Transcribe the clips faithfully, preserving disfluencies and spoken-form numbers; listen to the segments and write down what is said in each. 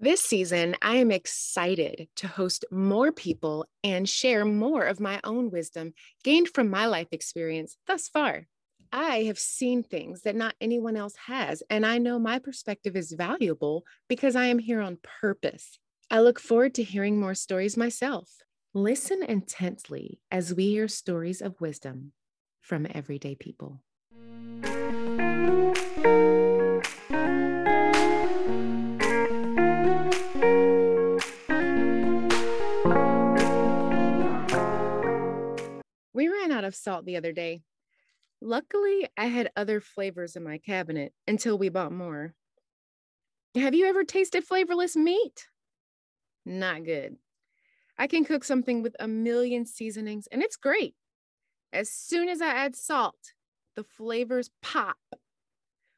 This season, I am excited to host more people and share more of my own wisdom gained from my life experience thus far. I have seen things that not anyone else has, and I know my perspective is valuable because I am here on purpose. I look forward to hearing more stories myself. Listen intently as we hear stories of wisdom from everyday people. We ran out of salt the other day. Luckily, I had other flavors in my cabinet until we bought more. Have you ever tasted flavorless meat? Not good. I can cook something with a million seasonings, and it's great. As soon as I add salt, the flavors pop.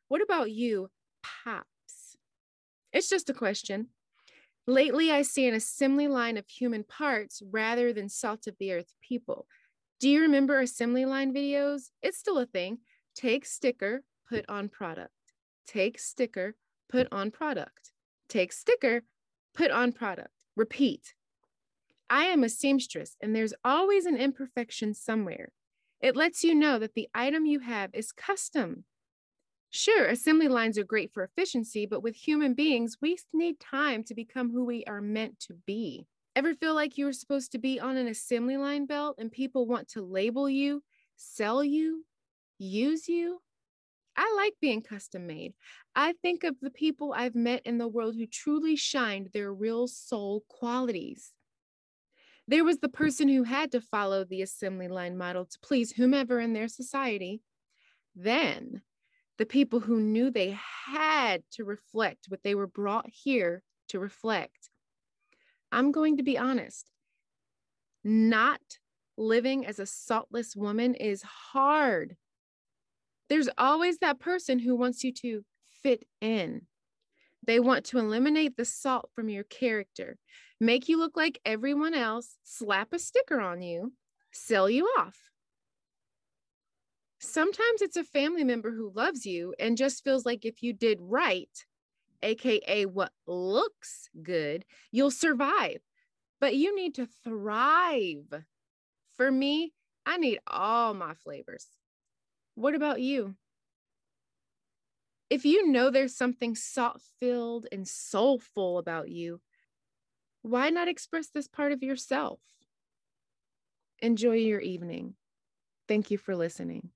What about you, pops? It's just a question. Lately, I see an assembly line of human parts rather than salt of the earth people. Do you remember assembly line videos? It's still a thing. Take sticker, put on product. Take sticker, put on product. Take sticker, put on product. Repeat. I am a seamstress, and there's always an imperfection somewhere. It lets you know that the item you have is custom. Sure, assembly lines are great for efficiency, but with human beings, we need time to become who we are meant to be. Ever feel like you were supposed to be on an assembly line belt and people want to label you, sell you, use you? I like being custom made. I think of the people I've met in the world who truly shined their real soul qualities. There was the person who had to follow the assembly line model to please whomever in their society. Then the people who knew they had to reflect what they were brought here to reflect. I'm going to be honest, not living as a saltless woman is hard. There's always that person who wants you to fit in. They want to eliminate the salt from your character, make you look like everyone else, slap a sticker on you, sell you off. Sometimes it's a family member who loves you and just feels like if you did right, A K A what looks good, you'll survive, but you need to thrive. For me, I need all my flavors. What about you? If you know there's something salt-filled and soulful about you, why not express this part of yourself? Enjoy your evening. Thank you for listening.